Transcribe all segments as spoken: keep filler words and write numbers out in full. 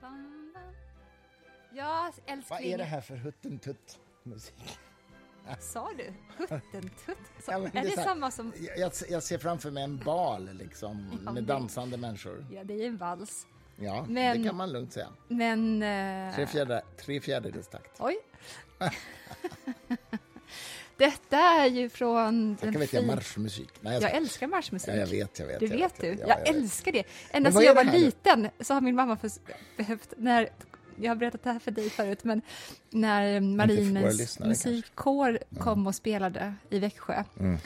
Bam, bam. Ja, älskling. Vad är det här för huttentutt-musik? Sa du? Huttentutt? Ja, är det, är det samma som... Jag, jag ser framför mig en bal liksom, ja, med dansande människor. Ja, det är en vals. Ja, men, det kan man lugnt säga. Men... Uh... Tre, fjärde, tre fjärdedels takt. Oj. Detta är ju från... Jag vet jag marschmusik. Nej, jag... jag älskar marschmusik. Ja, jag vet, jag vet. Du jag vet, vet du. Jag, jag, jag älskar det. Ända sedan jag var liten så har min mamma behövt... när jag har berättat det här för dig förut, men när Marinens musikkår mm. kom och spelade i Växjö, mm.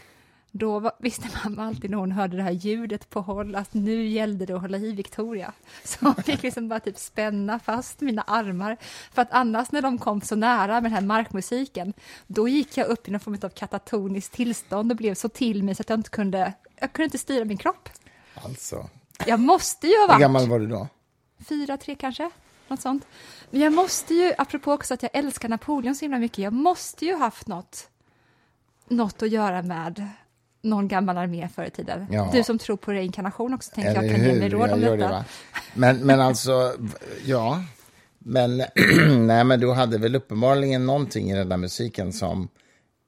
då var, visste mamma alltid när hon hörde det här ljudet på håll att nu gällde det att hålla i Victoria. Så hon fick liksom bara typ spänna fast mina armar. För att annars när de kom så nära med den här markmusiken, då gick jag upp i någon form av katatoniskt tillstånd och blev så till mig så att jag inte kunde, jag kunde inte styra min kropp. Alltså. Jag måste ju ha varit... Hur gammal var du då? Fyra, tre kanske. Något sånt. Men jag måste ju, apropå också att jag älskar Napoleon så himla mycket, jag måste ju haft något, något att göra med någon gammal armé förr i tiden. Ja. Du som tror på reinkarnation också, tänker jag kan hur? ge mig råd jag om detta. Det, men, men alltså, ja. Men, nej, men du hade väl uppenbarligen någonting i den där musiken som,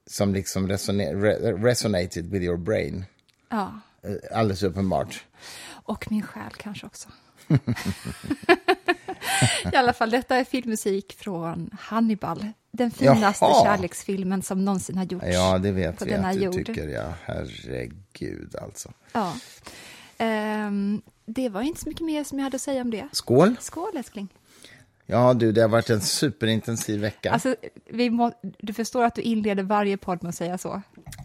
som liksom resoner- resonated with your brain. Ja. Alldeles uppenbart. Och min själ kanske också. I alla fall, detta är filmmusik från Hannibal, den finaste Jaha. kärleksfilmen som någonsin har gjorts. Ja, det vet vi att du jord. tycker, ja. Herregud, alltså. Ja. Um, det var inte så mycket mer som jag hade att säga om det. Skål! Skål, älskling. Ja, du, det har varit en superintensiv vecka. Alltså, vi må, du förstår att du inleder varje podd med att säga så.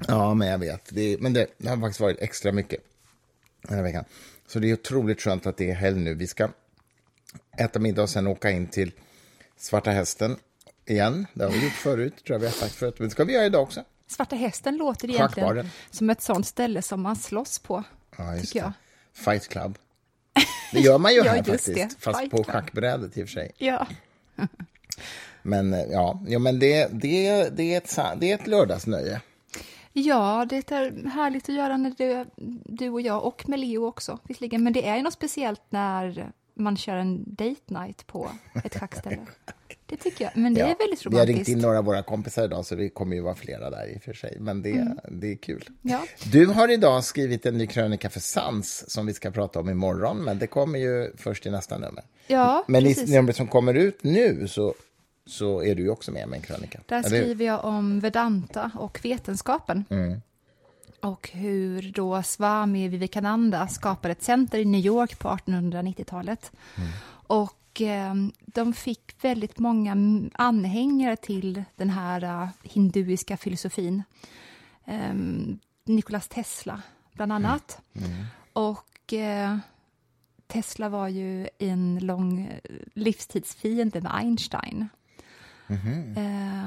Ja, men jag vet. Det, men det, det har faktiskt varit extra mycket den här veckan. Så det är otroligt skönt att det är helg nu. Vi ska äta middag och sen åka in till Svarta hästen igen. Det har vi gjort förut, tror jag vi har sagt förut. Men det ska vi göra idag också. Svarta hästen låter egentligen Schackbaren. som ett sånt ställe som man slåss på, ja, just tycker jag. Det. Fight Club. Det gör man ju ja, här faktiskt, det. fast Fight på schackbrädet i och för sig. Ja. Men ja, ja men det, det, det, är ett, det är ett lördagsnöje. Ja, det är härligt att göra när du, du och jag och med Leo också. Visserligen. Men det är ju något speciellt när man kör en date night på ett schackställe. Det tycker jag, men det ja, är väldigt romantiskt. Vi har ringt in några av våra kompisar idag så vi kommer ju vara flera där i och för sig. Men det, mm. det är kul. Ja. Du har idag skrivit en ny krönika för Sans som vi ska prata om imorgon. Men det kommer ju först i nästa nummer. Ja, men i numret som kommer ut nu så... så är du ju också med med en krönika. Där skriver jag om Vedanta och vetenskapen. Mm. Och hur då Svami Vivekananda skapade ett center i New York på artonhundranittiotalet. Mm. Och eh, de fick väldigt många anhängare till den här uh, hinduiska filosofin. Um, Nikola Tesla bland annat. Mm. Mm. Och... Eh, Tesla var ju en lång livstidsfiende med Einstein. Mm-hmm.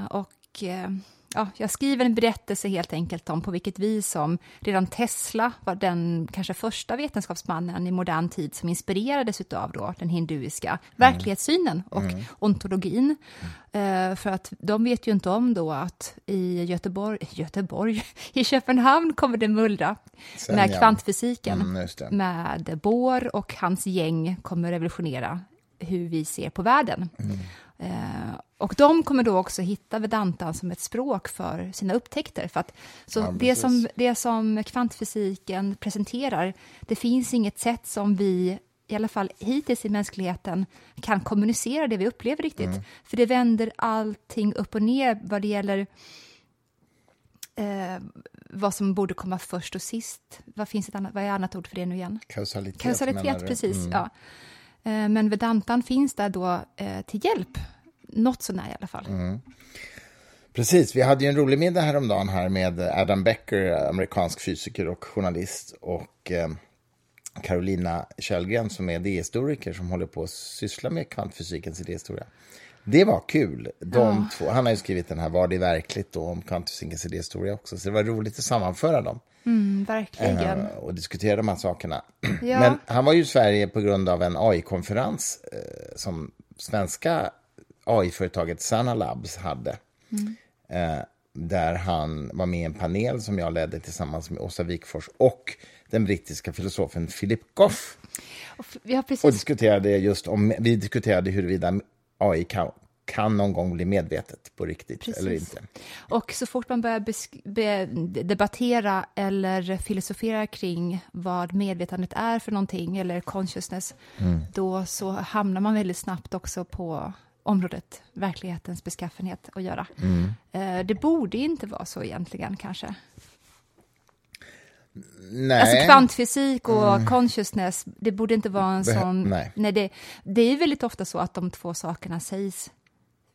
Eh, och eh, ja, jag skriver en berättelse helt enkelt om på vilket vis som redan Tesla var den kanske första vetenskapsmannen i modern tid som inspirerades utav då den hinduiska mm. verklighetssynen och mm. ontologin. Mm. Eh, för att de vet ju inte om då att i Göteborg, Göteborg i Köpenhamn kommer det mullra Sen, med ja. kvantfysiken. Mm, med Bohr och hans gäng kommer revolutionera hur vi ser på världen. Mm. Eh, och de kommer då också hitta Vedantan som ett språk för sina upptäckter. För att, så ja, det, som, det som kvantfysiken presenterar, det finns inget sätt som vi, i alla fall hittills i mänskligheten, kan kommunicera det vi upplever riktigt. Mm. För det vänder allting upp och ner vad det gäller eh, vad som borde komma först och sist. Vad finns ett annat, vad är annat ord för det nu igen? Kausalitet. Kausalitet, precis, mm. ja. Men Vedantan finns där då eh, till hjälp. Något sånär i alla fall. Mm. Precis, vi hade ju en rolig middag häromdagen här med Adam Becker, amerikansk fysiker och journalist. Och eh, Carolina Kjellgren som är idéhistoriker som håller på att syssla med kvantfysikens idéhistoria. Det var kul. De ja. två, han har ju skrivit den här Var det verkligt då om kvantfysikens idéhistoria också. Så det var roligt att sammanföra dem. Mm, verkligen. Eh, och diskutera de här sakerna. Ja. Men han var ju i Sverige på grund av en A I-konferens eh, som svenska A I-företaget Sana Labs hade. Mm. Eh, där han var med i en panel som jag ledde tillsammans med Åsa Wikfors och den brittiska filosofen Philip Goff. Och, vi har precis... och diskuterade just om, vi diskuterade huruvida A I kan, kan någon gång bli medvetet på riktigt, precis, eller inte. Och så fort man börjar besk- be- debattera eller filosofera kring vad medvetandet är för någonting, eller consciousness, mm. då så hamnar man väldigt snabbt också på området verklighetens beskaffenhet att göra. Mm. Det borde inte vara så egentligen kanske. Nej. Alltså kvantfysik och mm. consciousness, det borde inte vara en Beh- sån... Nej. Nej, det, det är ju väldigt ofta så att de två sakerna sägs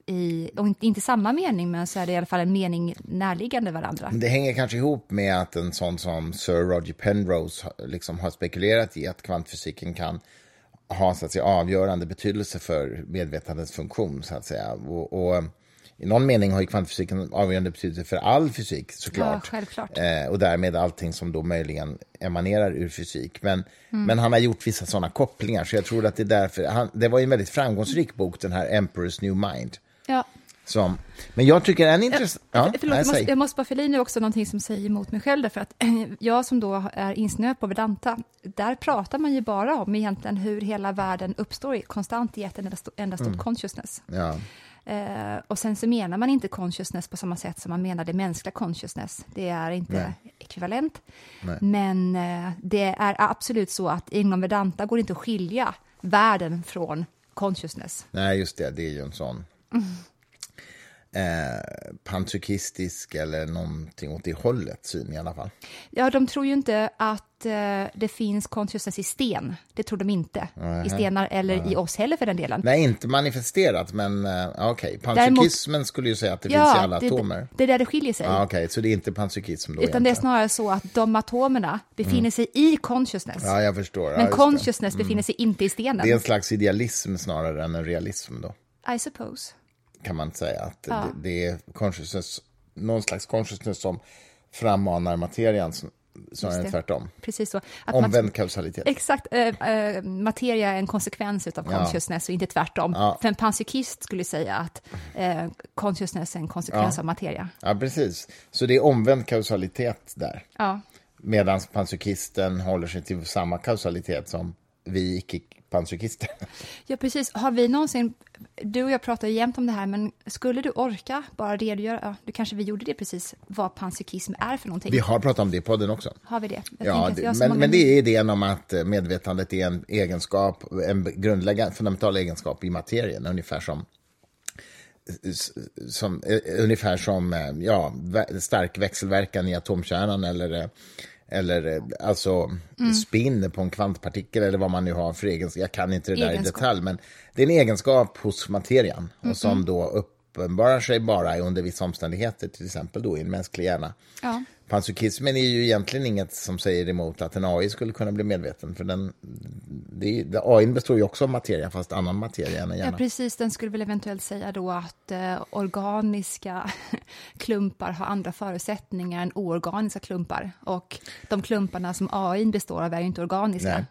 i, och inte, inte samma mening, men så är det i alla fall en mening närliggande varandra. Det hänger kanske ihop med att en sån som Sir Roger Penrose liksom har spekulerat i att kvantfysiken kan ha, så att säga, avgörande betydelse för medvetandets funktion, så att säga. Och, och i någon mening har ju kvantfysiken avgörande betydelse för all fysik, såklart. Ja, självklart. Eh, och därmed allting som då möjligen emanerar ur fysik. Men, mm. men han har gjort vissa sådana kopplingar, så jag tror att det är därför... Han, det var ju en väldigt framgångsrik bok, den här Emperor's New Mind. Ja. Som, men jag tycker en intressant... Ja, förlåt, jag, måste, jag måste bara fylla in nu också någonting som säger emot mig själv, därför att jag som då är insnöd på Vedanta, där pratar man ju bara om egentligen hur hela världen uppstår konstant i ett enda, enda stort mm. consciousness. Ja. Eh, och sen så menar man inte consciousness på samma sätt som man menar det mänskliga consciousness. Det är inte Nej. ekvivalent. Nej. Men eh, det är absolut så att inom Vedanta går det inte att skilja världen från consciousness. Nej, just det. Det är ju en sån... Mm. Eh, panpsykistisk eller någonting åt det hållet syn i alla fall. Ja, de tror ju inte att eh, det finns consciousness i sten. Det tror de inte. Uh-huh. I stenar eller uh-huh. i oss heller för den delen. Nej, inte manifesterat, men eh, okej. Okay. Panpsykismen däremot, skulle ju säga att det ja, finns i alla atomer. Det är där det skiljer sig. Ah, okej, okay. Så det är inte panpsykism då. Utan egentligen. Det är snarare så att de atomerna befinner mm. sig i consciousness. Ja, jag förstår. Men ja, consciousness mm. befinner sig inte i stenen. Det är en slags idealism snarare än en realism då. I suppose. Kan man säga att ja. det, det är consciousness, någon slags consciousness som frammanar materian som, som är tvärtom. Precis så. Att omvänd mat- kausalitet. Exakt. Äh, äh, materia är en konsekvens av consciousness ja. och inte tvärtom. Ja. För en panpsykist skulle säga att äh, consciousness är en konsekvens ja. av materia. Ja, precis. Så det är omvänd kausalitet där. Ja. Medan panpsykisten håller sig till samma kausalitet som vi icke panpsykister. Ja, precis. Har vi någonsin, du och jag pratar ju jämt om det här, men skulle du orka bara redogöra, ja, du kanske vi gjorde det precis, vad panpsykism är för någonting? Vi har pratat om det i podden också. Har vi det? Jag ja, det, men, många... men det är idén om att medvetandet är en egenskap, en grundläggande, fundamental egenskap i materien, ungefär som som, ungefär som ja, stark växelverkan i atomkärnan eller eller alltså mm. spinn på en kvantpartikel eller vad man nu har för egenskap. Jag kan inte det där egenskap. i detalj, men det är en egenskap hos materian mm-hmm. och som då uppenbarar sig bara under vissa omständigheter, till exempel då i en mänsklig hjärna. Ja. Panpsykismen är ju egentligen inget som säger emot att en A I skulle kunna bli medveten, för den, det, det, A I består ju också av materia, fast annan materia än en hjärna. Ja, precis. Den skulle väl eventuellt säga då att eh, organiska klumpar har andra förutsättningar än oorganiska klumpar, och de klumparna som A I består av är ju inte organiska. Nej.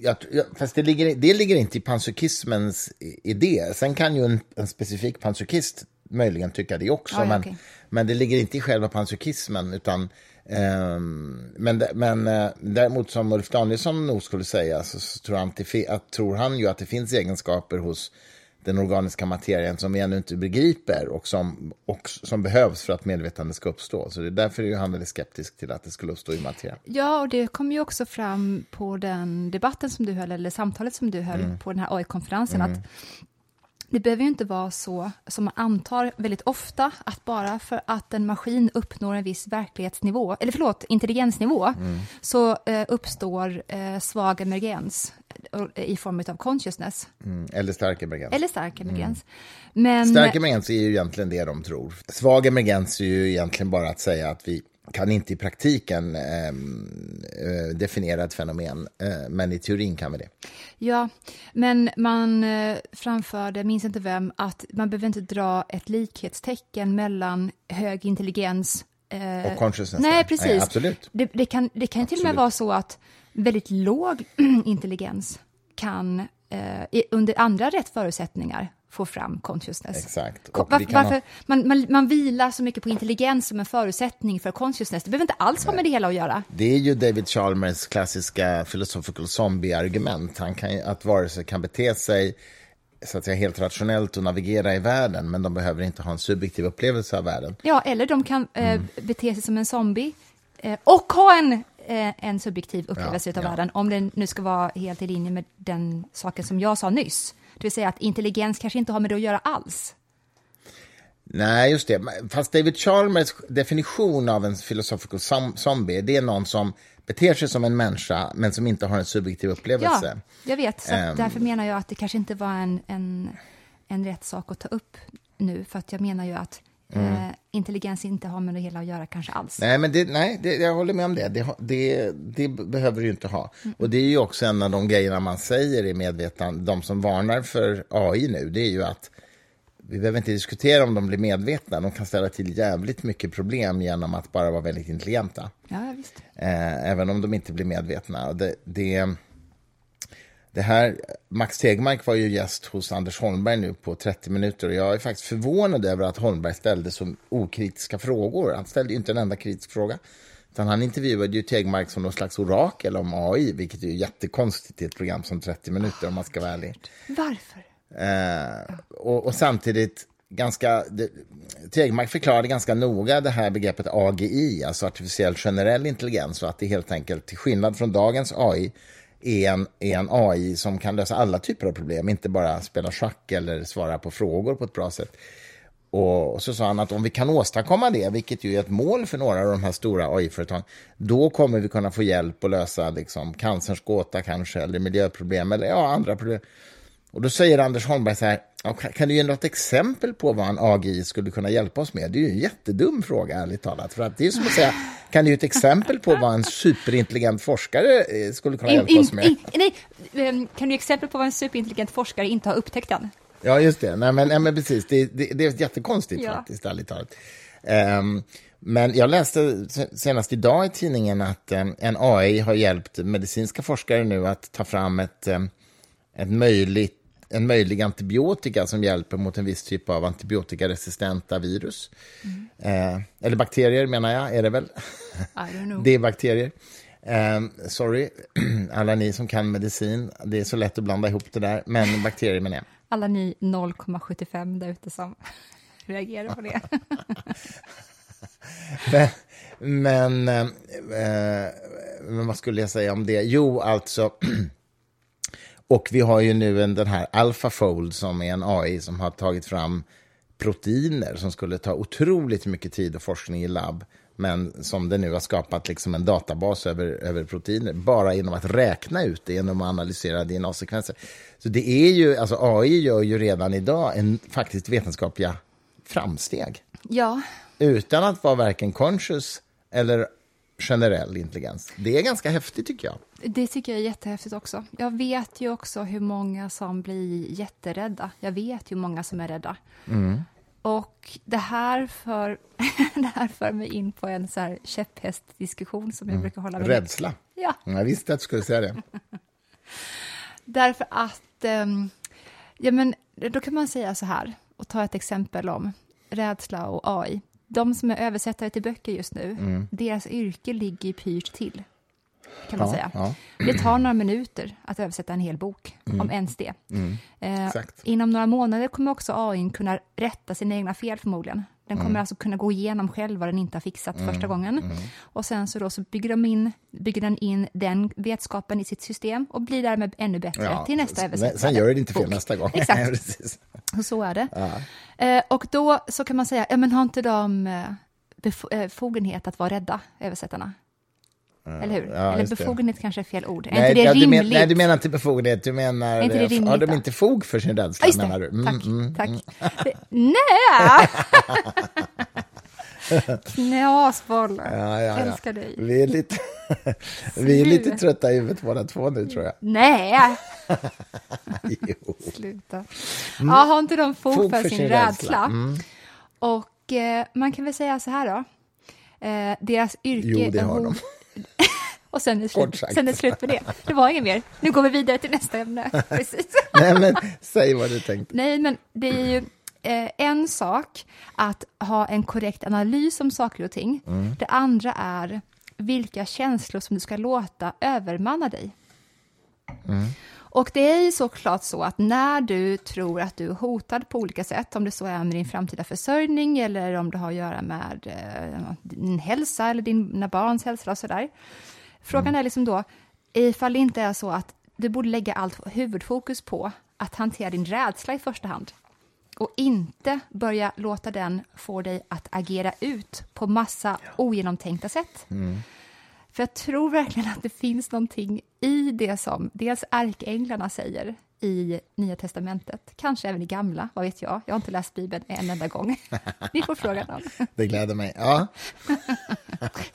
Jag, jag, fast det ligger, det ligger inte i panpsykismens idé. Sen kan ju en, en specifik panpsykist möjligen tycka det också, Aj, men, okay. men det ligger inte i själva panpsykismen, utan eh, men, men eh, däremot som Ulf Danielsson nog skulle säga, så, så tror, han till, att, tror han ju att det finns egenskaper hos den organiska materien som vi ännu inte begriper och som, och som behövs för att medvetandet ska uppstå. Så det är därför är han väldigt skeptisk till att det skulle uppstå i materien. Ja, och det kom ju också fram på den debatten som du höll, eller samtalet som du höll mm. på den här A I-konferensen, mm. att det behöver ju inte vara så som man antar väldigt ofta, att bara för att en maskin uppnår en viss verklighetsnivå, eller förlåt, intelligensnivå, mm. så eh, uppstår eh, svag emergens i form av consciousness. Mm. Eller stark emergens. Eller stark emergens. Mm. Men... stark emergens är ju egentligen det de tror. Svag emergens är ju egentligen bara att säga att vi kan inte i praktiken eh, definiera ett fenomen, eh, men i teorin kan vi det. Ja, men man eh, framförde, minns inte vem, att man behöver inte dra ett likhetstecken mellan hög intelligens eh, och consciousness. Nej, precis. Nej, absolut. Det, det kan, det kan till och med vara så att väldigt låg intelligens kan eh, under andra rätt förutsättningar få fram consciousness. Exakt. Och varför, varför ha... man, man, man vilar så mycket på intelligens som en förutsättning för consciousness. Det behöver inte alls ha med det hela att göra. Det är ju David Chalmers klassiska philosophical zombie-argument. Han kan, att vare sig kan bete sig så att säga helt rationellt och navigera i världen, men de behöver inte ha en subjektiv upplevelse av världen. Ja, eller de kan eh, mm. bete sig som en zombie eh, och ha en en subjektiv upplevelse ja, av ja. världen, om den nu ska vara helt i linje med den saken som jag sa nyss. Det vill säga att intelligens kanske inte har med det att göra alls. Nej, just det. Fast David Chalmers definition av en philosophical zombie, det är någon som beter sig som en människa men som inte har en subjektiv upplevelse. Ja, jag vet. Så um, därför menar jag att det kanske inte var en, en, en rätt sak att ta upp nu, för att jag menar ju att Mm. intelligens inte har med det hela att göra kanske alls. Nej, men det, nej det, jag håller med om det. Det, det, det behöver du inte ha. Mm. Och det är ju också en av de grejerna man säger i medvetande, de som varnar för A I nu, det är ju att vi behöver inte diskutera om de blir medvetna. De kan ställa till jävligt mycket problem genom att bara vara väldigt intelligenta. Ja, visst. Eh, även om de inte blir medvetna. Det, det, det här, Max Tegmark var ju gäst hos Anders Holmberg nu på trettio minuter, och jag är faktiskt förvånad över att Holmberg ställde så okritiska frågor. Han ställde ju inte en enda kritisk fråga, utan han intervjuade ju Tegmark som någon slags orakel om A I, vilket är ju jättekonstigt i ett program som trettio minuter, om man ska vara ärlig. Varför? Eh, och, och samtidigt ganska, det, Tegmark förklarade ganska noga det här begreppet A G I, alltså artificiell generell intelligens, och att det helt enkelt, till skillnad från dagens A I, Är en, är en A I som kan lösa alla typer av problem, inte bara spela schack eller svara på frågor på ett bra sätt. Och, och så sa han att om vi kan åstadkomma det, vilket ju är ett mål för några av de här stora A I-företagen, då kommer vi kunna få hjälp att lösa liksom cancerns gåta kanske, eller miljöproblem, eller ja, andra problem. Och då säger Anders Holmberg så här: kan du ge något exempel på vad en A G I skulle kunna hjälpa oss med? Det är ju en jättedum fråga, ärligt talat. För att det är som att säga, kan du ge ett exempel på vad en superintelligent forskare skulle kunna hjälpa in, in, oss med? In, nej, kan du ge exempel på vad en superintelligent forskare inte har upptäckt än? Ja, just det. Nej, men, nej, men precis. Det, det, det är jättekonstigt ja. faktiskt, ärligt talat. Um, men jag läste senast idag i tidningen att um, en A I har hjälpt medicinska forskare nu att ta fram ett, um, ett möjligt en möjlig antibiotika som hjälper mot en viss typ av antibiotikaresistenta virus. Mm. Eh, eller bakterier menar jag, är det väl? I don't know. Det är bakterier. Eh, sorry, alla ni som kan medicin, det är så lätt att blanda ihop det där, men bakterier menar jag. Alla ni noll komma sjuttiofem där ute som reagerar på det. men, men, eh, men vad skulle jag säga om det? Jo, alltså... Och vi har ju nu en, den här AlphaFold som är en A I som har tagit fram proteiner som skulle ta otroligt mycket tid och forskning i labb, men som det nu har skapat liksom en databas över, över proteiner bara genom att räkna ut det, genom att analysera D N A-sekvenser. Så det är ju, alltså A I gör ju redan idag en faktiskt vetenskapliga framsteg. Ja. Utan att vara varken conscious eller generell intelligens. Det är ganska häftigt tycker jag. Det tycker jag är jättehäftigt också. Jag vet ju också hur många som blir jätterädda. Jag vet hur många som är rädda. Mm. Och det här, för, det här för mig in på en så här käpphästdiskussion som jag mm. brukar hålla med. Rädsla. Ja. Jag visste att du skulle säga det. Därför att, um, ja men då kan man säga så här och ta ett exempel om rädsla och A I. De som är översättare till böcker just nu, mm. deras yrke ligger pyrt till, kan man ja, säga. Ja. Det tar några minuter att översätta en hel bok, mm. om ens det. Mm. Eh, inom några månader kommer också A I kunna rätta sina egna fel förmodligen. Den kommer mm. alltså kunna gå igenom själv vad den inte har fixat mm. första gången. Mm. Och sen så, då så bygger, de in, bygger den in den vetskapen i sitt system och blir därmed ännu bättre ja, till nästa översättning. Sen gör det inte fel bok. Nästa gång. Exakt. Och så är det. Ja. Eh, och då så kan man säga, ja, men har inte de befogenhet att vara rädda, översättarna? Eller hur? Ja, eller befogenhet det. Kanske är fel ord. Nej, är inte det ja, rimligt? Du men, nej, du menar inte befogenhet. Du menar, inte det rimligt, har de inte fog för sin rädsla, ja, menar du? Mm, tack, mm, tack. Mm. Nej! Knasbollar. Ja, ja, ja. Älskar dig. Vi är lite, vi är lite trötta i huvudet båda två nu, tror jag. Nej! Jo. Sluta. Mm. Ja, har inte de fog, fog för, för sin, sin rädsla? rädsla. Mm. Och eh, man kan väl säga så här då. Eh, deras yrke... Jo, det har de. Och sen är, slut, sen är det slut med det. Det var inget mer. Nu går vi vidare till nästa ämne. Precis. Nej, men säg vad du tänkte. Nej, men det är ju eh, en sak att ha en korrekt analys om saker och ting. Mm. Det andra är vilka känslor som du ska låta övermanna dig. Mm. Och det är ju såklart så att när du tror att du är hotad på olika sätt, om det så är med din framtida försörjning eller om det har att göra med eh, din hälsa eller dina barns hälsa och sådär. Frågan är liksom då, ifall det inte är så att du borde lägga allt huvudfokus på att hantera din rädsla i första hand. Och inte börja låta den få dig att agera ut på massa ogenomtänkta sätt. Mm. För jag tror verkligen att det finns någonting i det som dels ärkeänglarna säger i Nya Testamentet. Kanske även i gamla, vad vet jag. Jag har inte läst Bibeln en enda gång. Ni får fråga någon. Det gläder mig, ja.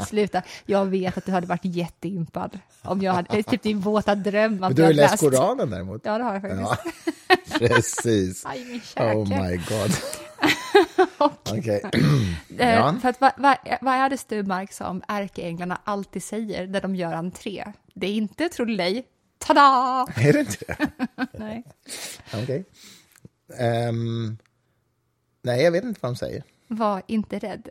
Sluta, jag vet att du hade varit jätteimpad. Om jag hade, typ din våta dröm. Att du har läst Koranen däremot. Ja, det har jag faktiskt. Ja, precis. Aj, min käke. Oh my god. Okej. Ja. För att vad, vad, vad är det Sturmark som ärkeänglarna alltid säger när de gör entré? Det är inte, tror du dig. Tada! Är det inte? Nej. Okej. Okay. Um, nej, jag vet inte vad de säger. Var inte rädd.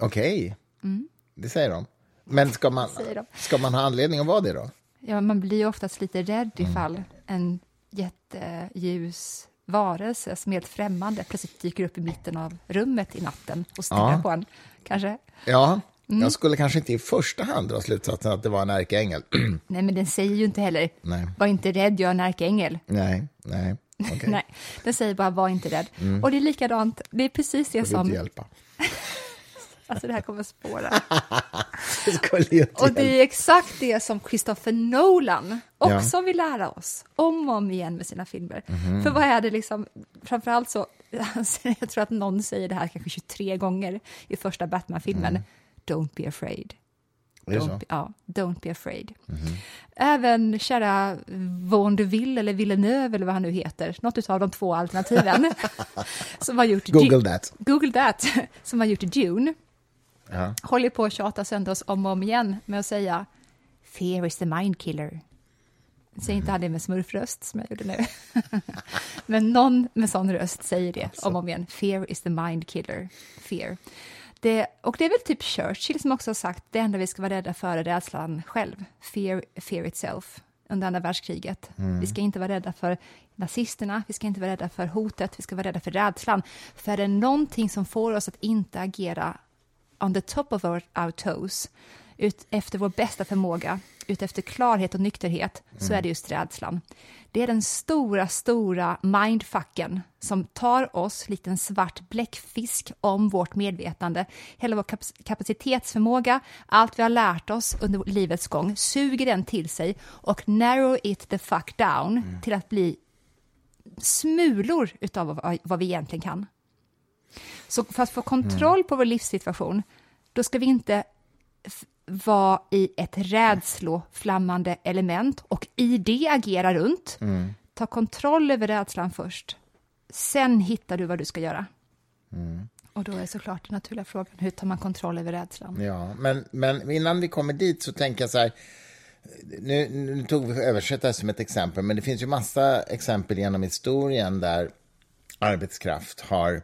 Okej. Okay. Mm. Det säger de. Men ska man, de. ska man ha anledning att vara det då? Ja, man blir ju oftast lite rädd ifall mm. en jätteljus varelse som är helt främmande plötsligt dyker upp i mitten av rummet i natten och stirrar ja. på en, kanske. Ja. Mm. Jag skulle kanske inte i första hand dra slutsatsen att det var en ärkeängel. Nej, men den säger ju inte heller, nej. Var inte rädd, jag är en ärkeängel. Nej, nej. Okay. Nej, den säger bara, var inte rädd. Mm. Och det är likadant, det är precis det som... Inte hjälpa. Alltså det här kommer spåra. Det och det är exakt det som Christopher Nolan också ja. vill lära oss om och om igen med sina filmer. Mm-hmm. För vad är det liksom, framförallt så, jag tror att någon säger det här kanske tjugotre gånger i första Batman-filmen. Mm. Don't be afraid. Don't be, ja, don't be afraid. Mm-hmm. Även kära Von du vill eller Villeneuve eller vad han nu heter. Något utav de två alternativen. som har gjort Google du- that. Google that. Som har gjort Dune. Ja. Håller på att tjata sönder oss om och om igen med att säga fear is the mind killer. Säg inte han det med smurfröst som jag gjorde nu. Men någon med sån röst säger det alltså. Om och om igen. Fear is the mind killer. Fear. Det, och det är väl typ Churchill som också har sagt det enda vi ska vara rädda för är rädslan själv. Fear, fear itself. Under andra världskriget. Mm. Vi ska inte vara rädda för nazisterna. Vi ska inte vara rädda för hotet. Vi ska vara rädda för rädslan. För det är någonting som får oss att inte agera on the top of our, our toes. Ut efter vår bästa förmåga. Ut efter klarhet och nykterhet. Mm. Så är det just rädslan. Det är den stora, stora mindfucken som tar oss likt en svart bläckfisk om vårt medvetande. Hela vår kap- kapacitetsförmåga, allt vi har lärt oss under livets gång, suger den till sig och narrow it the fuck down mm. till att bli smulor utav vad, vad vi egentligen kan. Så för att få kontroll mm. på vår livssituation, då ska vi inte f- vara i ett rädsloflammande element och i det agera runt. Mm. Ta kontroll över rädslan först. Sen hittar du vad du ska göra. Mm. Och då är såklart den naturliga frågan, hur tar man kontroll över rädslan? Ja, men, men innan vi kommer dit så tänker jag så här, nu, nu tog vi översätta som ett exempel, men det finns ju massa exempel genom historien där arbetskraft har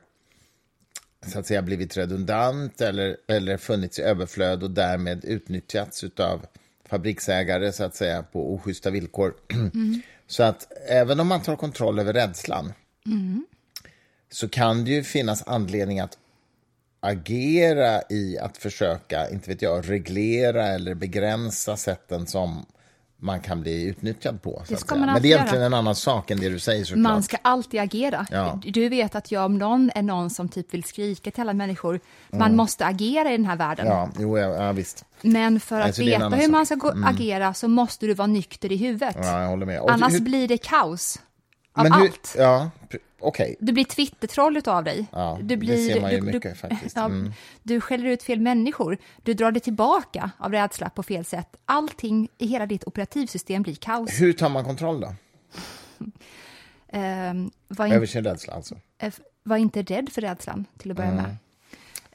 så att säga blivit redundant eller, eller funnits i överflöd och därmed utnyttjats utav fabriksägare så att säga på oschysta villkor. Mm. Så att även om man tar kontroll över rädslan mm. så kan det ju finnas anledning att agera i att försöka, inte vet jag, reglera eller begränsa sätten som man kan bli utnyttjad på. Det ska man men det är egentligen göra. En annan sak än det du säger såklart. Man ska alltid agera. Ja. Du vet att jag om någon är någon som typ vill skrika till alla människor. Man mm. måste agera i den här världen. Ja, jo, ja visst. Men för att Nej, veta hur man ska gå, mm. agera så måste du vara nykter i huvudet. Ja, jag håller med. Och annars hur... blir det kaos av men hur... allt. Ja, okay. Du blir twittertroll av dig. Ja, du blir, det ser man ju du, mycket du, faktiskt. Mm. Ja, du skäller ut fel människor. Du drar dig tillbaka av rädsla på fel sätt. Allting i hela ditt operativsystem blir kaos. Hur tar man kontroll då? um, var in... Över sin rädsla alltså. Var inte rädd för rädslan till att börja mm. med.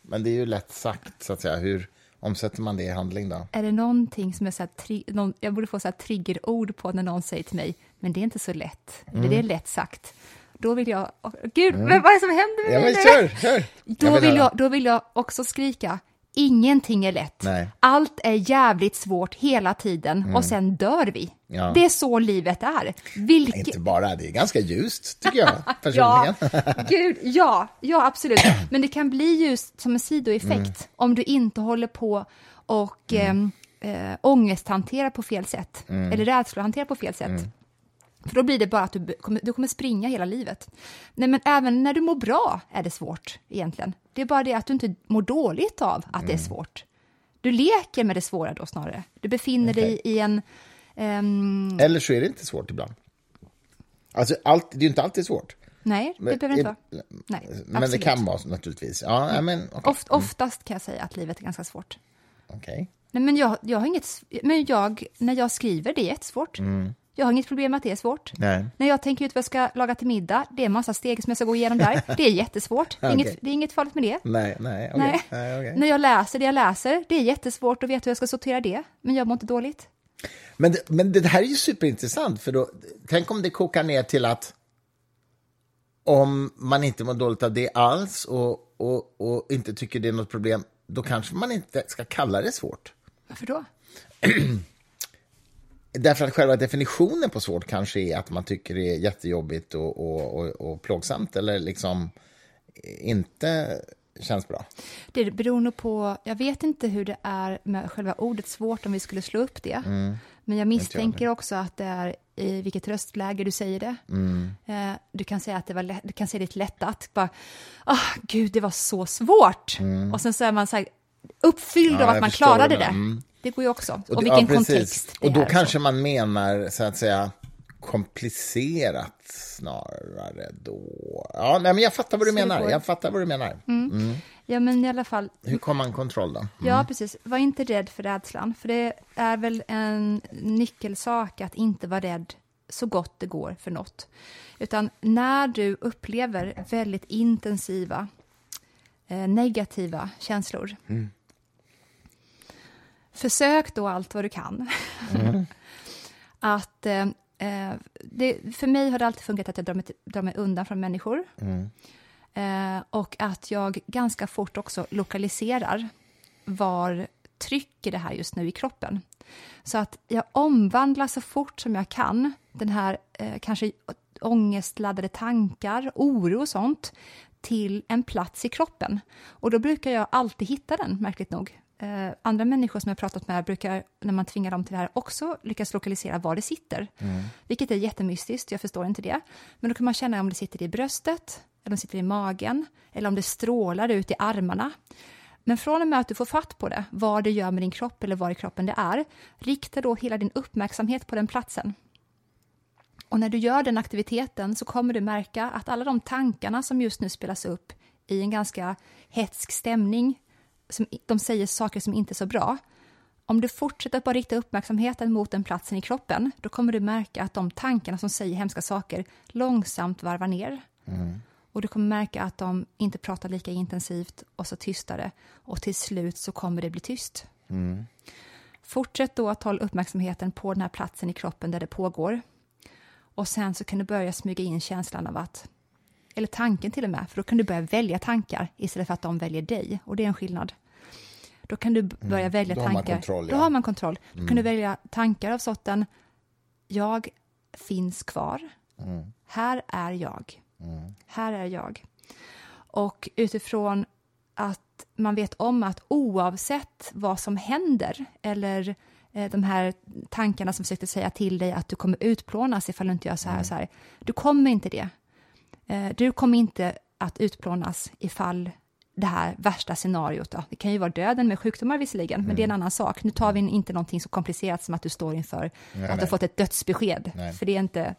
Men det är ju lätt sagt så att säga. Hur... omsätter man det i handling då? Är det någonting som är så här, tri- någon, jag borde få så här triggerord på när någon säger till mig, men det är inte så lätt, mm. det är lätt sagt. Då vill jag, oh, gud, mm. men vad är det som händer med ja, mig? Men, kör, kör. Då, jag vill vill jag, då vill jag också skrika, ingenting är lätt. Nej. Allt är jävligt svårt hela tiden mm. och sen dör vi. Ja. Det är så livet är. Vilke... Inte bara, det är ganska ljust tycker jag personligen. ja, gud, ja, ja, absolut. Men det kan bli just som en sidoeffekt mm. om du inte håller på och mm. eh, ångesthantera på fel sätt. Mm. Eller rädslohantera på fel sätt. Mm. För då blir det bara att du kommer, du kommer springa hela livet. Nej, men även när du mår bra är det svårt egentligen. Det är bara det att du inte mår dåligt av att mm. det är svårt. Du leker med det svåra då snarare. Du befinner okay. dig i en... Um... Eller så är det inte svårt ibland. Alltså allt, det är ju inte alltid svårt. Nej, det men, behöver inte vara. Nej, men absolut. Det kan vara naturligtvis. Ja, mm. men, okay. Oft, oftast kan jag säga att livet är ganska svårt. Okej. Okay. Nej, men jag, jag har inget... Men jag, när jag skriver, det är jättesvårt. Mm. Jag har inget problem med att det är svårt. Nej. När jag tänker ut vad jag ska laga till middag, det är en massa steg som jag ska gå igenom där. Det är jättesvårt. Det är, okay. inget, det är inget farligt med det. Nej, nej, okay. nej. nej okay. När jag läser det jag läser, det är jättesvårt att veta hur jag ska sortera det. Men jag mår inte dåligt. Men det, men det här är ju superintressant. För då, tänk om det kokar ner till att om man inte mår dåligt av det alls och, och, och inte tycker det är något problem, då kanske man inte ska kalla det svårt. Varför då? Därför att själva definitionen på svårt kanske är att man tycker det är jättejobbigt och, och, och, och plågsamt eller liksom inte känns bra. Det beror nog på, jag vet inte hur det är med själva ordet svårt om vi skulle slå upp det. Mm. Men jag misstänker jag också att det är i vilket röstläge du säger det. Mm. Du kan säga att det var lätt, du kan säga det lätt att bara, åh oh, gud det var så svårt. Mm. Och sen så är man så här, uppfylld ja, av att man klarade det. det. Mm. Det går ju också. Och, och vilken ja, kontext det och då är kanske så. Man menar så att säga komplicerat snarare då. Ja, nej, men jag fattar vad du så menar. Jag fattar vad du menar. Mm. Mm. Ja, men i alla fall. Hur kom man kontroll då? Mm. Ja, precis. Var inte rädd för rädslan. För det är väl en nyckelsak att inte vara rädd så gott det går för något. Utan när du upplever väldigt intensiva eh, negativa känslor. Mm. Försök då allt vad du kan. Mm. att, eh, det, för mig har det alltid funkat att jag drar mig, drar mig undan från människor. Mm. Eh, och att jag ganska fort också lokaliserar var trycker det här just nu i kroppen. Så att jag omvandlar så fort som jag kan den här eh, kanske ångestladdade tankar, oro och sånt till en plats i kroppen. Och då brukar jag alltid hitta den, märkligt nog. Uh, andra människor som jag pratat med brukar, när man tvingar dem till det här, också lyckas lokalisera var det sitter. Mm. Vilket är jättemystiskt, jag förstår inte det. Men då kan man känna om det sitter i bröstet, eller om det sitter i magen, eller om det strålar ut i armarna. Men från och med att du får fatt på det, vad det gör med din kropp eller var i kroppen det är, rikta då hela din uppmärksamhet på den platsen. Och när du gör den aktiviteten så kommer du märka att alla de tankarna som just nu spelas upp i en ganska hetsk stämning, som de säger saker som inte är så bra. Om du fortsätter att bara rikta uppmärksamheten mot den platsen i kroppen, då kommer du märka att de tankarna som säger hemska saker långsamt varvar ner. Mm. Och du kommer märka att de inte pratar lika intensivt och så tystare. Och till slut så kommer det bli tyst. Mm. Fortsätt då att hålla uppmärksamheten på den här platsen i kroppen där det pågår. Och sen så kan du börja smyga in känslan av att, eller tanken till och med, för då kan du börja välja tankar istället för att de väljer dig. Och det är en skillnad. Då kan du börja mm, välja då tankar. Har man kontroll, ja. Då har man kontroll. Då mm. kan du välja tankar av sorten. Jag finns kvar. Mm. Här är jag. Mm. Här är jag. Och utifrån att man vet om att oavsett vad som händer eller eh, de här tankarna som försökte säga till dig att du kommer utplånas ifall du inte gör så här mm. och så här. Du kommer inte det. Du kommer inte att utplånas ifall det här värsta scenariot då. Det kan ju vara döden med sjukdomar visserligen, mm. men det är en annan sak. Nu tar vi inte någonting så komplicerat som att du står inför nej, att du har fått ett dödsbesked. Nej. För det är inte,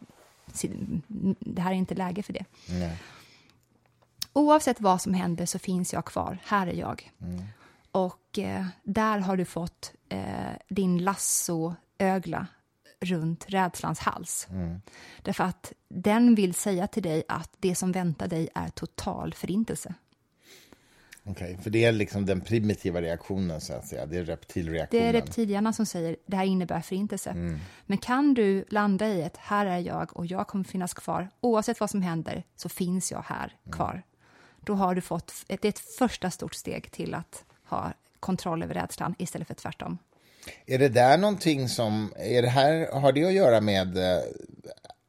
det här är inte läge för det. Nej. Oavsett vad som händer så finns jag kvar. Här är jag. Mm. Och eh, där har du fått eh, din lasso-ögla runt rädslans hals. Mm. Därför att den vill säga till dig att det som väntar dig är total förintelse. Okej, okay, för det är liksom den primitiva reaktionen så att säga, det är reptilreaktionen. Det är reptilhjärnan som säger, det här innebär förintelse. Mm. Men kan du landa i att här är jag och jag kommer finnas kvar, oavsett vad som händer så finns jag här kvar. Mm. Då har du fått, det är ett första stort steg till att ha kontroll över rädslan istället för tvärtom. Är det där någonting som, är det här, har det att göra med eh,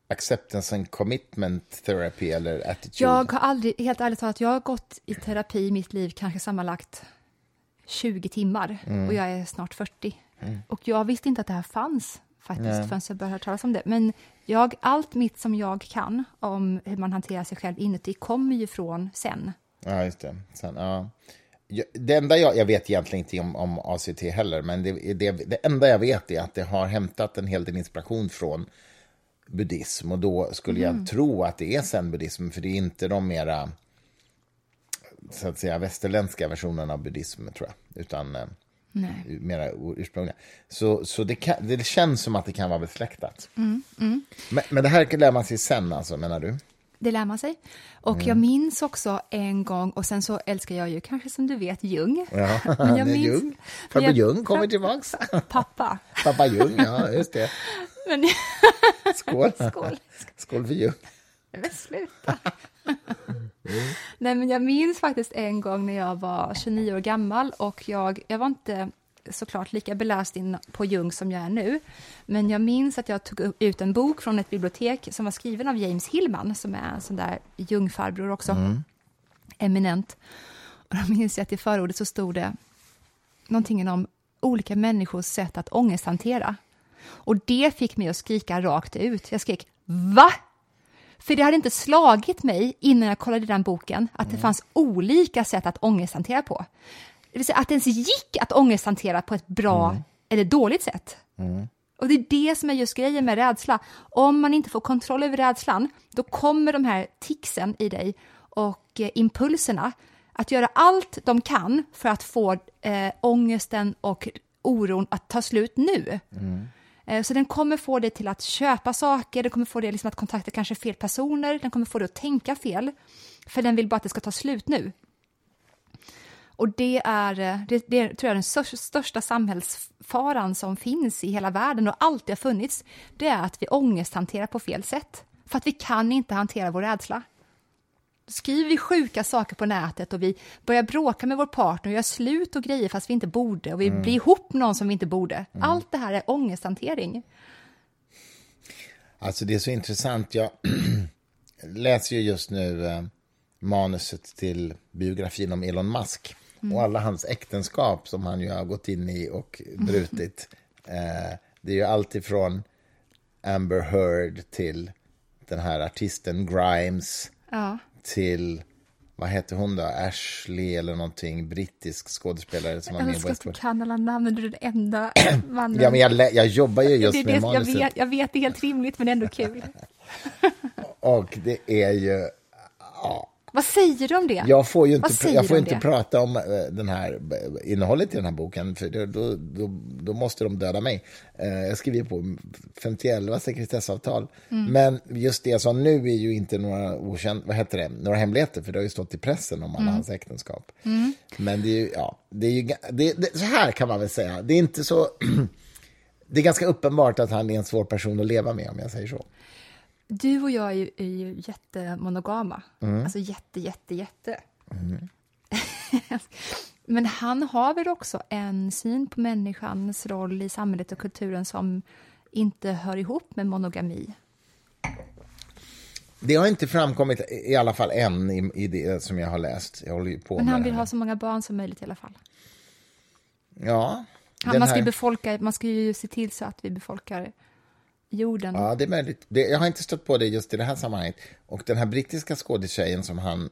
acceptance and commitment therapy eller attitude? Jag har aldrig, helt ärligt talat, jag har gått i terapi i mitt liv kanske sammanlagt tjugo timmar mm. och jag är snart fyrtio. Mm. Och jag visste inte att det här fanns faktiskt mm. förrän jag började höra talas om det. Men jag, allt mitt som jag kan om hur man hanterar sig själv inuti kommer ju från sen. Ja, just det. Sen, ja. Det enda jag, jag vet egentligen inte om, om A C T heller, men det, det, det enda jag vet är att det har hämtat en hel del inspiration från buddhism, och då skulle jag mm. tro att det är zen-buddhism, för det är inte de mera så att säga västerländska versionerna av buddhism, tror jag, utan nej. Mera ursprungliga. Så, så det, kan, det känns som att det kan vara besläktat. Mm, mm. Men, men det här lär man sig sen, alltså, menar du? Det lär man sig. Och mm. jag minns också en gång, och sen så älskar jag ju kanske som du vet Jung. Ja, men jag minns Jung. Pappa Jung kommer tillbaks. Pappa. Pappa Jung, ja, just det. Men skål. Skål. Skål för Jung. Men sluta. Mm. Nej, men jag minns faktiskt en gång när jag var tjugonio år gammal, och jag jag var inte såklart lika beläst in på Jung som jag är nu. Men jag minns att jag tog ut en bok från ett bibliotek som var skriven av James Hillman, som är en sån där Jungfarbror också. Mm. Eminent. Och då minns jag att i förordet så stod det någonting om olika människors sätt att ångesthantera. Och det fick mig att skrika rakt ut. Jag skrek, va? För det hade inte slagit mig innan jag kollade den boken att det fanns olika sätt att ångesthantera på. Det vill säga att det ens gick att ångesthantera på ett bra mm. eller dåligt sätt. Mm. Och det är det som är just grejen med rädsla. Om man inte får kontroll över rädslan, då kommer de här ticsen i dig och eh, impulserna att göra allt de kan för att få eh, ångesten och oron att ta slut nu. Mm. Eh, så den kommer få dig till att köpa saker, den kommer få dig liksom att kontakta kanske fel personer, den kommer få dig att tänka fel, för den vill bara att det ska ta slut nu. Och det är, det, det tror jag är den största samhällsfaran som finns i hela världen och alltid har funnits. Det är att vi ångesthanterar på fel sätt. För att vi kan inte hantera vår rädsla. Då skriver vi sjuka saker på nätet och vi börjar bråka med vår partner och gör slut och grejer fast vi inte borde. Och vi mm. blir ihop någon som vi inte borde. Mm. Allt det här är ångesthantering. Alltså det är så intressant. Jag läser ju just nu eh, manuset till biografin om Elon Musk. Mm. Och alla hans äktenskap som han ju har gått in i och brutit. Eh, det är ju allt ifrån Amber Heard till den här artisten Grimes. Ja. Till, vad heter hon då? Ashley eller någonting, brittisk skådespelare som var med i Westworld. Jag älskar att du kan alla namn, du är den enda mannen. Ja, men jag, lä- jag jobbar ju just det med det, manuset. Jag vet, jag vet, det är helt rimligt men ändå kul. Och det är ju... Ja. Vad säger du om det? Jag får ju inte, pr- jag får inte det? prata om den här innehållet i den här boken, för då, då, då, då måste de döda mig. Jag skriver på femtioelva sekretessavtal. Mm. Men just det som nu är ju inte några okänd, vad heter det? Några hemligheter, för det har ju stått i pressen om alla mm. hans äktenskap. Mm. Men det är ju, ja, det är ju det, det, så här kan man väl säga. Det är inte så det är ganska uppenbart att han är en svår person att leva med, om jag säger så. Du och jag är ju, är ju jättemonogama. Mm. Alltså jätte, jätte, jätte. Mm. Men han har väl också en syn på människans roll i samhället och kulturen som inte hör ihop med monogami. Det har inte framkommit i alla fall än i, i det som jag har läst. Jag håller ju på. Men han vill ha så många barn som möjligt i alla fall. Ja. Han, man, ska ju befolka, man ska ju se till så att vi befolkar... jorden. Ja, det är möjligt. Det, jag har inte stött på det just i det här sammanhanget. Och den här brittiska skådetjejen som han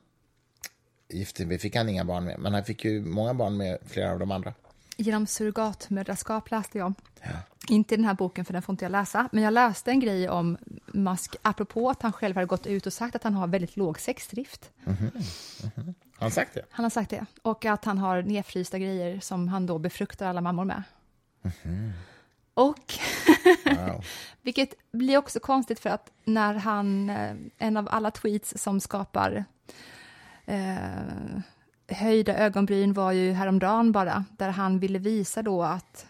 gifte med fick han inga barn med. Men han fick ju många barn med flera av de andra. Genom surrogatmödraskap läste jag. Ja. Inte den här boken, för den får inte jag läsa. Men jag läste en grej om Musk apropå att han själv har gått ut och sagt att han har väldigt låg sexdrift. Mm-hmm. Mm-hmm. Han har sagt det? Han har sagt det. Och att han har nedfrysta grejer som han då befruktar alla mammor med. Mm-hmm. Och wow. Vilket blir också konstigt, för att när han, en av alla tweets som skapar eh, höjda ögonbryn var ju häromdagen bara, där han ville visa då att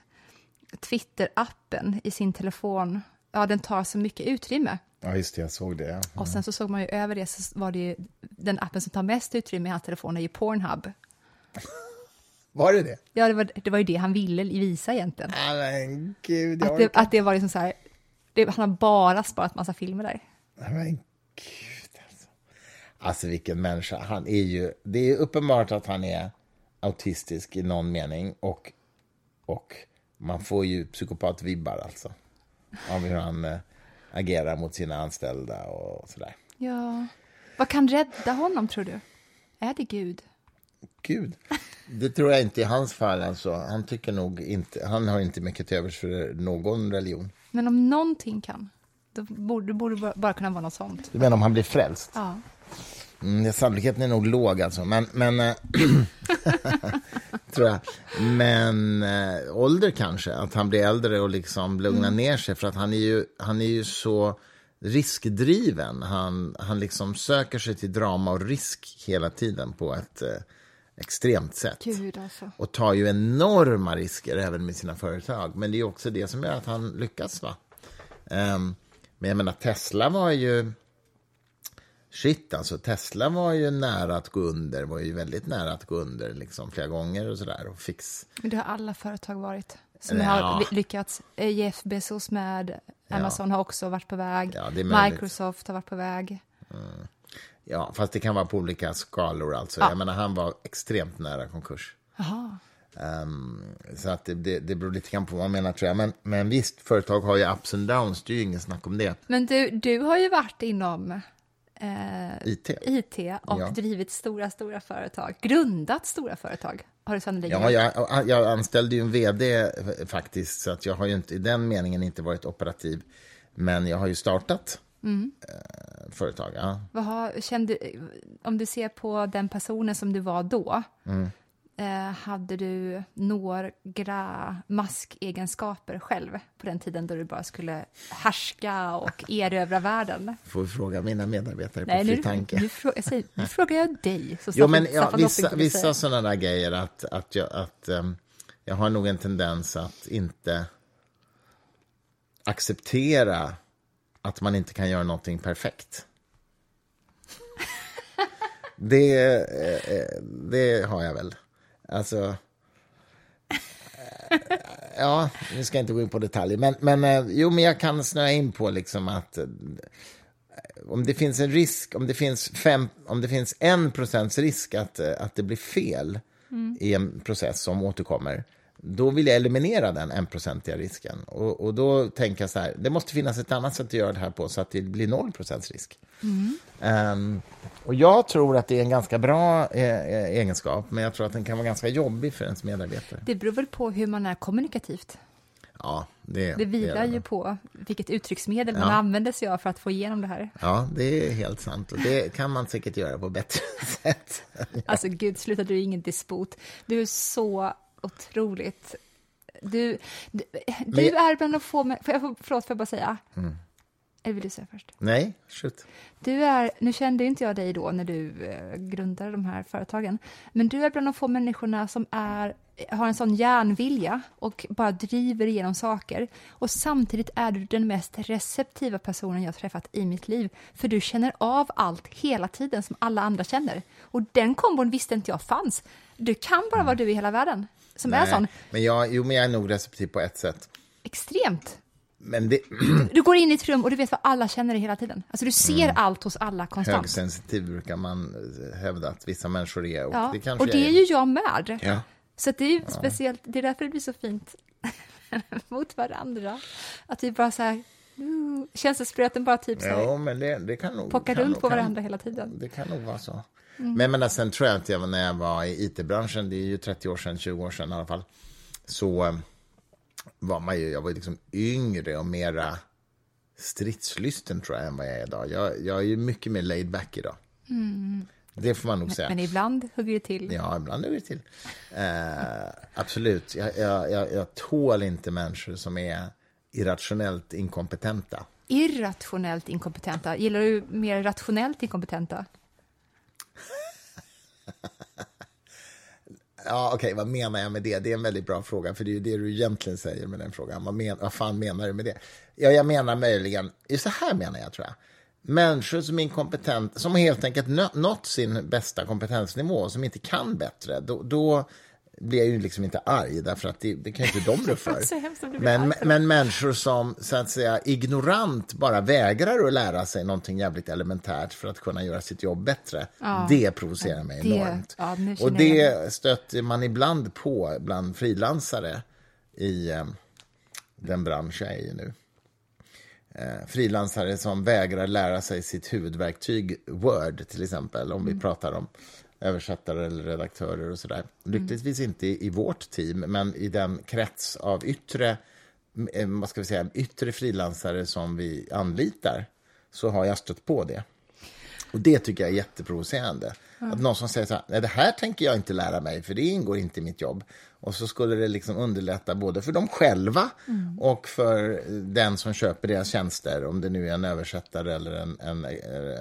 Twitter-appen i sin telefon, ja, den tar så mycket utrymme. Ja, just det, jag såg det. Ja. Och sen så såg man ju över det, så var det ju den appen som tar mest utrymme i hans telefon är ju Pornhub. Var det det? Ja, det var, det var ju det han ville visa egentligen. Ja, men gud. Att det, att det var liksom så här, det, han har bara sparat massa filmer där. Ja, men gud alltså. Alltså vilken människa. Han är ju, det är uppenbart att han är autistisk i någon mening. Och, och man får ju psykopat-vibbar alltså. Av hur han äh, agerar mot sina anställda och sådär. Ja. Vad kan rädda honom tror du? Är det Gud? Gud. Det tror jag inte i hans fall alltså. Han tycker nog inte, han har inte mycket till övers för någon religion. Men om någonting kan, då borde, borde bara kunna vara något sånt. Du menar om han blir frälst? Ja. Mm, sannolikheten är nog låg alltså. Men, men äh, tror jag. Men äh, ålder kanske, att han blir äldre och liksom lugnar mm. ner sig. För att han är ju, han är ju så riskdriven. Han, han liksom söker sig till drama och risk hela tiden på ett äh, extremt sätt. Gud, alltså. Och tar ju enorma risker även med sina företag. Men det är ju också det som gör att han lyckas, va? Um, men jag menar, Tesla var ju shit alltså, Tesla var ju nära att gå under, var ju väldigt nära att gå under liksom flera gånger och sådär och fix. Men det har alla företag varit som ja. har lyckats. Jeff Bezos med Amazon ja. har också varit på väg. Ja, Microsoft har varit på väg. Mm. Ja, fast det kan vara på olika skalor alltså. Ja. Jag menar, han var extremt nära konkurs. Jaha. Um, så att det, det, det beror lite grann på vad man menar tror jag. Men, men visst, företag har ju ups and downs, det är ju ingen snack om det. Men du, du har ju varit inom eh, I T. I T och ja. drivit stora, stora företag. Grundat stora företag. Har du sannolikt? Ja, jag, jag anställde ju en vd faktiskt, så att jag har ju inte, i den meningen inte varit operativ. Men jag har ju startat Mm. företag, ja. Vad har, kände, om du ser på den personen som du var då, mm. eh, hade du några maskegenskaper själv på den tiden då du bara skulle härska och erövra världen? Får fråga mina medarbetare. Nej, på fri tanke. Nu, nu, fråga, jag säger, nu frågar jag dig. Så jo, men, ja, vissa vissa sådana där grejer att, att, jag, att um, jag har nog en tendens att inte acceptera att man inte kan göra någonting perfekt. Det, det har jag väl. Alltså, ja, nu ska jag inte gå in på detaljer. Men, men, jo, men jag kan snöa in på liksom att om det finns en risk, om det finns, fem, om det finns en procents risk att, att det blir fel mm. i en process som återkommer, då vill jag eliminera den enprocentiga risken. Och, och då tänker jag så här, det måste finnas ett annat sätt att göra det här på så att det blir noll procents risk. Mm. Um, och jag tror att det är en ganska bra eh, egenskap, men jag tror att den kan vara ganska jobbig för ens medarbetare. Det beror väl på hur man är kommunikativt? Ja, det, det vilar det är det. Ju på vilket uttrycksmedel ja. man använder sig av för att få igenom det här. Ja, det är helt sant. Och det kan man säkert göra på bättre sätt. Ja. Alltså gud, sluta, du är ingen dispot. Du är så otroligt. Du, du, du jag, är bland att få mig... För jag, förlåt, får jag bara säga? Mm. Eller vill du säga först? Nej, shit. Du är, nu kände inte jag dig då när du eh, grundade de här företagen. Men du är bland att få människorna som är, har en sån hjärnvilja och bara driver igenom saker. Och samtidigt är du den mest receptiva personen jag träffat i mitt liv. För du känner av allt hela tiden som alla andra känner. Och den kombon visste inte jag fanns. Du kan bara mm. vara du i hela världen. Som Nej, är sån. Men jag, jo, men jag är nog receptiv på ett sätt. Extremt. Men det... Du går in i ett rum och du vet vad alla känner det hela tiden. Alltså du ser mm. allt hos alla konstant. Högsensitiv brukar man hävda att vissa människor är. Och, ja, det, kanske och det är ju jag med. Ja. Så det är ju ja. speciellt, det är därför det blir så fint mot varandra. Att vi bara så här, uh, känns det spröten bara typ så här. Ja, men det, det kan nog. Pockar runt på varandra kan, hela tiden. Det kan nog vara så. Mm. Men, men sen tror jag att jag, när jag var i I T-branschen, det är ju trettio år sedan, tjugo år sedan i alla fall, så var man ju, jag var ju liksom yngre och mera stridslysten tror jag än vad jag är idag. Jag, jag är ju mycket mer laid back idag. Mm. Det får man nog men, säga. Men ibland hugger det till. Ja, ibland hugger det till. Eh, absolut. Jag, jag, jag, jag tål inte människor som är irrationellt inkompetenta. Irrationellt inkompetenta? Gillar du mer rationellt inkompetenta? Ja, okej, okay, vad menar jag med det? Det är en väldigt bra fråga, för det är ju det du egentligen säger med den frågan. Vad, men, vad fan menar du med det? Ja, jag menar möjligen, just så här menar jag, tror jag. Människor som är inkompetenta, som helt enkelt nö, nått sin bästa kompetensnivå, som inte kan bättre, då, då blir jag ju liksom inte arg, därför att det, det kan ju inte de rå för. Men, men människor som, så att säga, ignorant bara vägrar att lära sig någonting jävligt elementärt för att kunna göra sitt jobb bättre, ja, det provocerar mig det, enormt. Ja, och det stöter man ibland på bland frilansare i eh, den bransch jag är i nu. Eh, frilansare som vägrar lära sig sitt huvudverktyg Word, till exempel, om mm. vi pratar om översättare eller redaktörer och sådär. Lyckligtvis mm. inte i, i vårt team, men i den krets av yttre, vad ska vi säga, yttre frilansare som vi anlitar, så har jag stött på det. Och det tycker jag är jätteprovocerande. Mm. Att någon som säger så här, nej, det här tänker jag inte lära mig, för det ingår inte i mitt jobb. Och så skulle det liksom underlätta både för dem själva mm. och för den som köper deras tjänster, om det nu är en översättare eller en, en,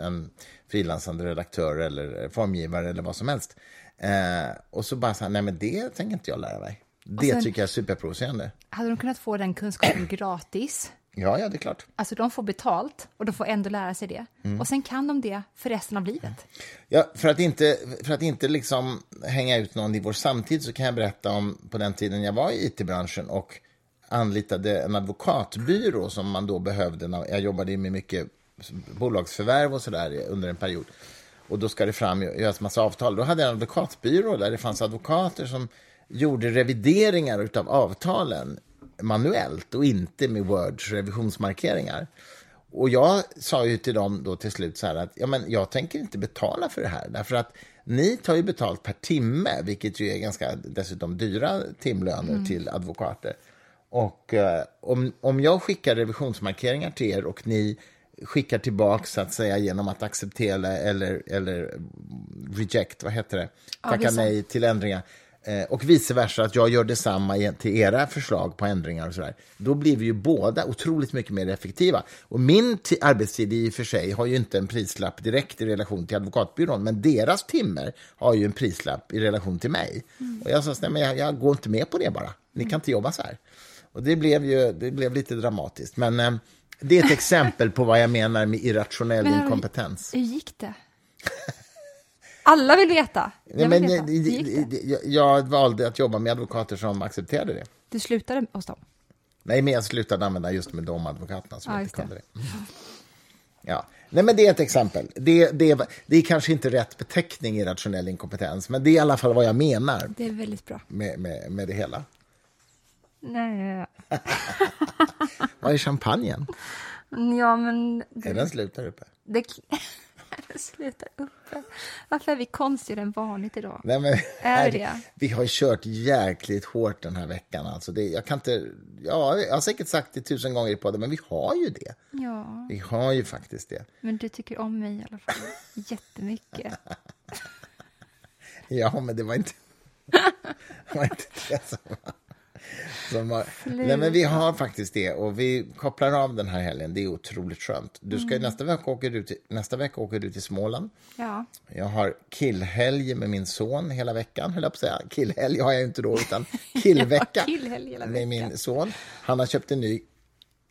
en frilansande redaktör eller formgivare eller vad som helst. Eh, och så bara så här, nej, men det tänker inte jag lära mig. Det sen, tycker jag är superprovocerande. Hade de kunnat få den kunskapen gratis? Ja, ja, det är klart. Alltså de får betalt och de får ändå lära sig det. Mm. Och sen kan de det för resten av livet. Ja, för att inte, för att inte liksom hänga ut någon i vår samtid, så kan jag berätta om på den tiden jag var i I T-branschen och anlitade en advokatbyrå som man då behövde. När jag jobbade med mycket bolagsförvärv och sådär under en period. Och då ska det fram göras massa avtal. Då hade jag en advokatbyrå där det fanns advokater som gjorde revideringar utav avtalen manuellt och inte med Words revisionsmarkeringar. Och jag sa ju till dem då till slut så här att, ja, men jag tänker inte betala för det här, därför att ni tar ju betalt per timme, vilket ju är ganska dessutom dyra timlöner mm. till advokater. Och eh, om, om jag skickar revisionsmarkeringar till er och ni skickar tillbaka, så att säga, genom att acceptera eller, eller reject, vad heter det? Tacka nej till ändringar. Och vice versa, att jag gör detsamma till era förslag på ändringar och sådär. Då blir vi ju båda otroligt mycket mer effektiva. Och min t- arbetstid i och för sig har ju inte en prislapp direkt i relation till advokatbyrån, men deras timmer har ju en prislapp i relation till mig. Mm. Och jag sa, nej, men jag, jag går inte med på det bara. Ni kan inte jobba så här. Och det blev ju det blev lite dramatiskt. Men eh, det är ett exempel på vad jag menar med irrationell men, inkompetens. Hur gick det? Alla vill veta. Jag, Nej, men, vill veta. Jag, jag valde att jobba med advokater som accepterade det. Du slutade hos dem? Nej, men jag slutade använda just med de advokaterna som ah, inte kunde det. det. Ja. Nej, men det är ett exempel. Det, det, det är kanske inte rätt beteckning i rationell inkompetens, men det är i alla fall vad jag menar. Det är väldigt bra. Med, med, med det hela. Nej. Vad är champagnen? Ja, men... Det, är den slutar uppe? Det... Sluta upp. Varför är vi konstigare än vanligt idag? Nej, men, är det? Vi har kört jäkligt hårt den här veckan. Alltså det, jag, kan inte, ja, jag har säkert sagt det tusen gånger i podden, men vi har ju det. Ja. Vi har ju faktiskt det. Men du tycker om mig i alla fall. Jättemycket. Ja, men det var inte det, var inte det som var. Var, nej, men vi har faktiskt det, och vi kopplar av den här helgen. Det är otroligt skönt. Du ska mm. nästa vecka åker du till, nästa vecka åker du till Småland. Ja. Jag har killhelg med min son hela veckan, höll jag på att säga. Killhelg har jag inte då, utan killvecka ja, med min son. Han har köpt en ny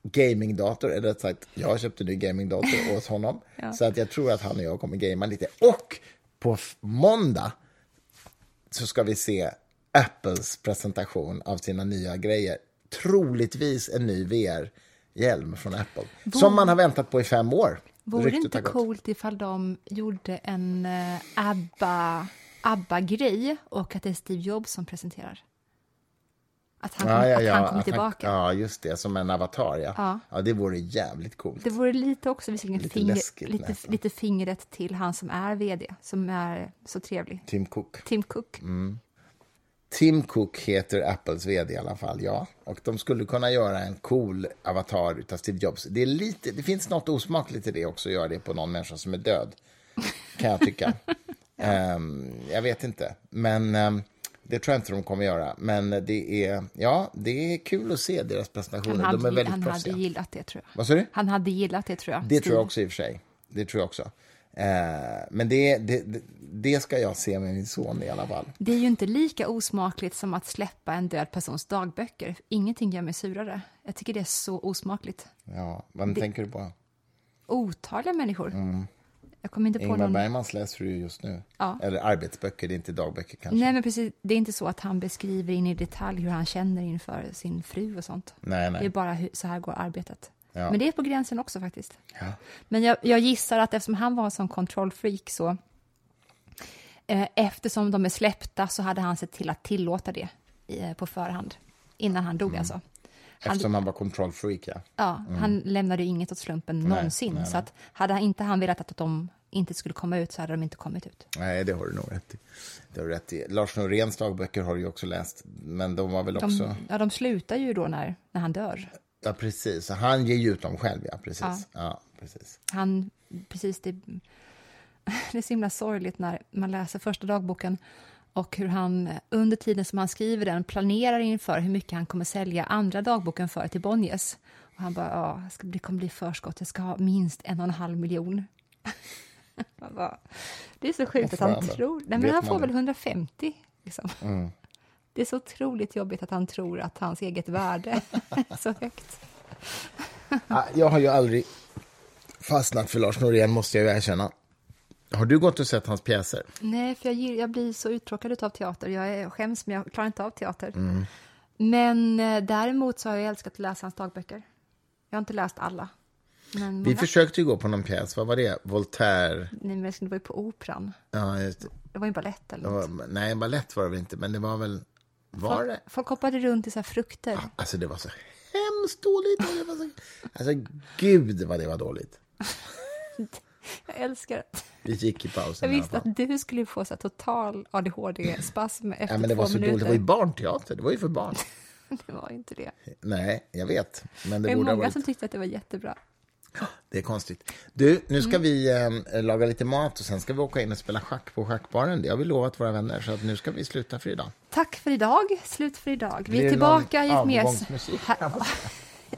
gamingdator, eller rätt sagt, jag har köpt en ny gamingdator åt honom. Ja. Så att jag tror att han och jag kommer gamea lite. Och på måndag så ska vi se Apples presentation av sina nya grejer. Troligtvis en ny V R-hjälm från Apple. Borde, som man har väntat på i fem år. Vore det inte coolt ifall de gjorde en ABBA, ABBA-grej och att det är Steve Jobs som presenterar? Att han, ja, ja, ja, att han kommer att tillbaka. Han, ja, just det. Som en avatar, ja. ja. Ja, det vore jävligt coolt. Det vore lite också lite, finger, läskigt, lite, lite fingret till han som är vd. Som är så trevlig. Tim Cook. Tim Cook. Mm. Tim Cook heter Apples vd i alla fall, ja. Och de skulle kunna göra en cool avatar utav Steve Jobs. Det, är lite, det finns något osmakligt i det också, att göra det på någon människa som är död, kan jag tycka. ja. um, jag vet inte, men um, det tror jag inte de kommer göra. Men det är, ja, det är kul att se deras presentationer. Han hade, de är väldigt han hade gillat det, tror jag. Vad sa du? Han hade gillat det, tror jag. Det Steve. tror jag också i och för sig. Det tror jag också. Eh, men det, det, det ska jag se med min son i alla fall. Det är ju inte lika osmakligt som att släppa en död persons dagböcker. Ingenting gör mig surare. Jag tycker det är så osmakligt. Ja, vad det... tänker du på? Otaliga människor. Mm. Jag kommer inte på Ingmar någon... Bergmans läser du just nu. Ja. Eller arbetsböcker, det är inte dagböcker kanske. Nej, men precis. Det är inte så att han beskriver in i detalj hur han känner inför sin fru och sånt. Nej, nej. Det är bara hur, så här går arbetet. Ja. Men det är på gränsen också faktiskt. Ja. Men jag, jag gissar att eftersom han var en sån kontrollfreak så... Eh, eftersom de är släppta så hade han sett till att tillåta det eh, på förhand. Innan han dog mm. alltså. Eftersom han var kontrollfreak, ja. Ja, mm. han lämnade ju inget åt slumpen nej, någonsin. Nej, nej. Så att hade han inte han velat att de inte skulle komma ut så hade de inte kommit ut. Nej, det har du nog rätt i. Det har du rätt i. Lars Noréns dagböcker har du ju också läst. Men de var väl de, också... Ja, de slutar ju då när, när han dör. Ja, precis. Han ger ju ut dem själv, ja. Precis. Ja. Ja, precis. Han, precis, det, det är så himla sorgligt när man läser första dagboken. Och hur han under tiden som han skriver den planerar inför hur mycket han kommer sälja andra dagboken för till Bonniers. Och han bara, ja, det kommer bli förskott. Jag ska ha minst en och en halv miljon. Bara, det är så sjukt att han tror. Nej, men han får väl hundrafemtio liksom. Mm. Det är så otroligt jobbigt att han tror att hans eget värde är så högt. Jag har ju aldrig fastnat för Lars Norén, måste jag ju erkänna. Har du gått och sett hans pjäser? Nej, för jag, jag blir så uttråkad av teater. Jag är skäms, men jag klarar inte av teater. Mm. Men däremot så har jag älskat att läsa hans dagböcker. Jag har inte läst alla. Men vi försökte ju gå på någon pjäs. Vad var det? Voltaire? Nej, men det var ju på operan. Ja, just... Det var ju balett eller något. Var, nej, balett var det väl inte, men det var väl... Var folk, det? Folk hoppade runt i så här frukter. Ah, alltså, det var så hemskt dåligt. Det var så... Alltså, gud vad det var dåligt. Jag älskar det. Vi gick i pausen. Jag visste att du skulle få så total A D H D-spasm efter ja, men det var så minuter. Dåligt. Det var ju barnteater. Det var ju för barn. Det var inte det. Nej, jag vet. Men det, det är många varit... som tyckte att det var jättebra. Det är konstigt. Du, nu ska mm. vi eh, laga lite mat och sen ska vi åka in och spela schack på schackbaren. Det har vi lovat våra vänner, så att nu ska vi sluta för idag. Tack för idag. Slut för idag. Vi är tillbaka i ett mer...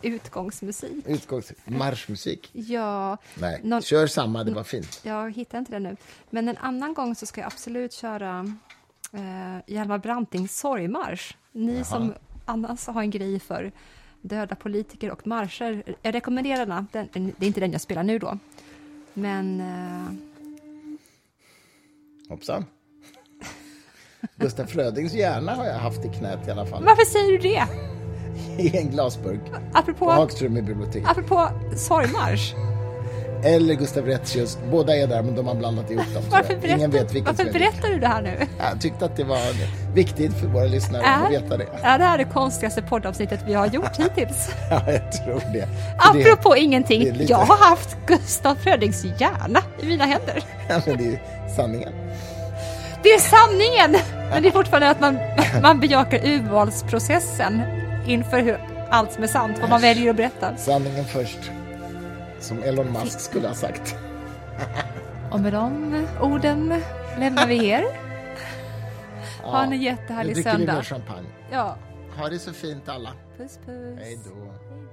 Utgångsmusik. Utgångs- marschmusik. Ja. Nej, någon... kör samma, det var fint. Jag hittar inte det nu. Men en annan gång så ska jag absolut köra eh, Hjalmar Brantings sorgmarsch. Ni Jaha. Som annars har en grej för döda politiker och marscher. Jag rekommenderar den. den. Det är inte den jag spelar nu då. Men... Eh... Hoppsan. Gustav Frödings hjärna har jag haft i knät i alla fall. Varför säger du det? I en glasburk. Apropå, på Hagström i biblioteket. Apropå sorgmarsch. Eller Gustav Retzius. Båda är där, men de har blandat ihop dem. Varför, berättar, Ingen vet vilken varför berättar du det här nu? Jag tyckte att det var viktigt för våra lyssnare är, att veta det. Är det här det konstigaste poddavsnittet vi har gjort hittills? Ja, jag tror det. Apropå det, ingenting. Det lite... Jag har haft Gustav Frödings hjärna i mina händer. Ja, men det är sanningen. Det är sanningen. Men det är fortfarande att man, man bejakar urvalsprocessen. Inför hur allt som är sant, vad man väljer att berätta. Sanningen först. Som Elon Musk skulle ha sagt. Och med de orden lämnar vi er. Ja, ha en jättehärlig söndag. Nu dricker vi mer champagne. Ja. Ha det så fint alla. Puss, puss. Hej då.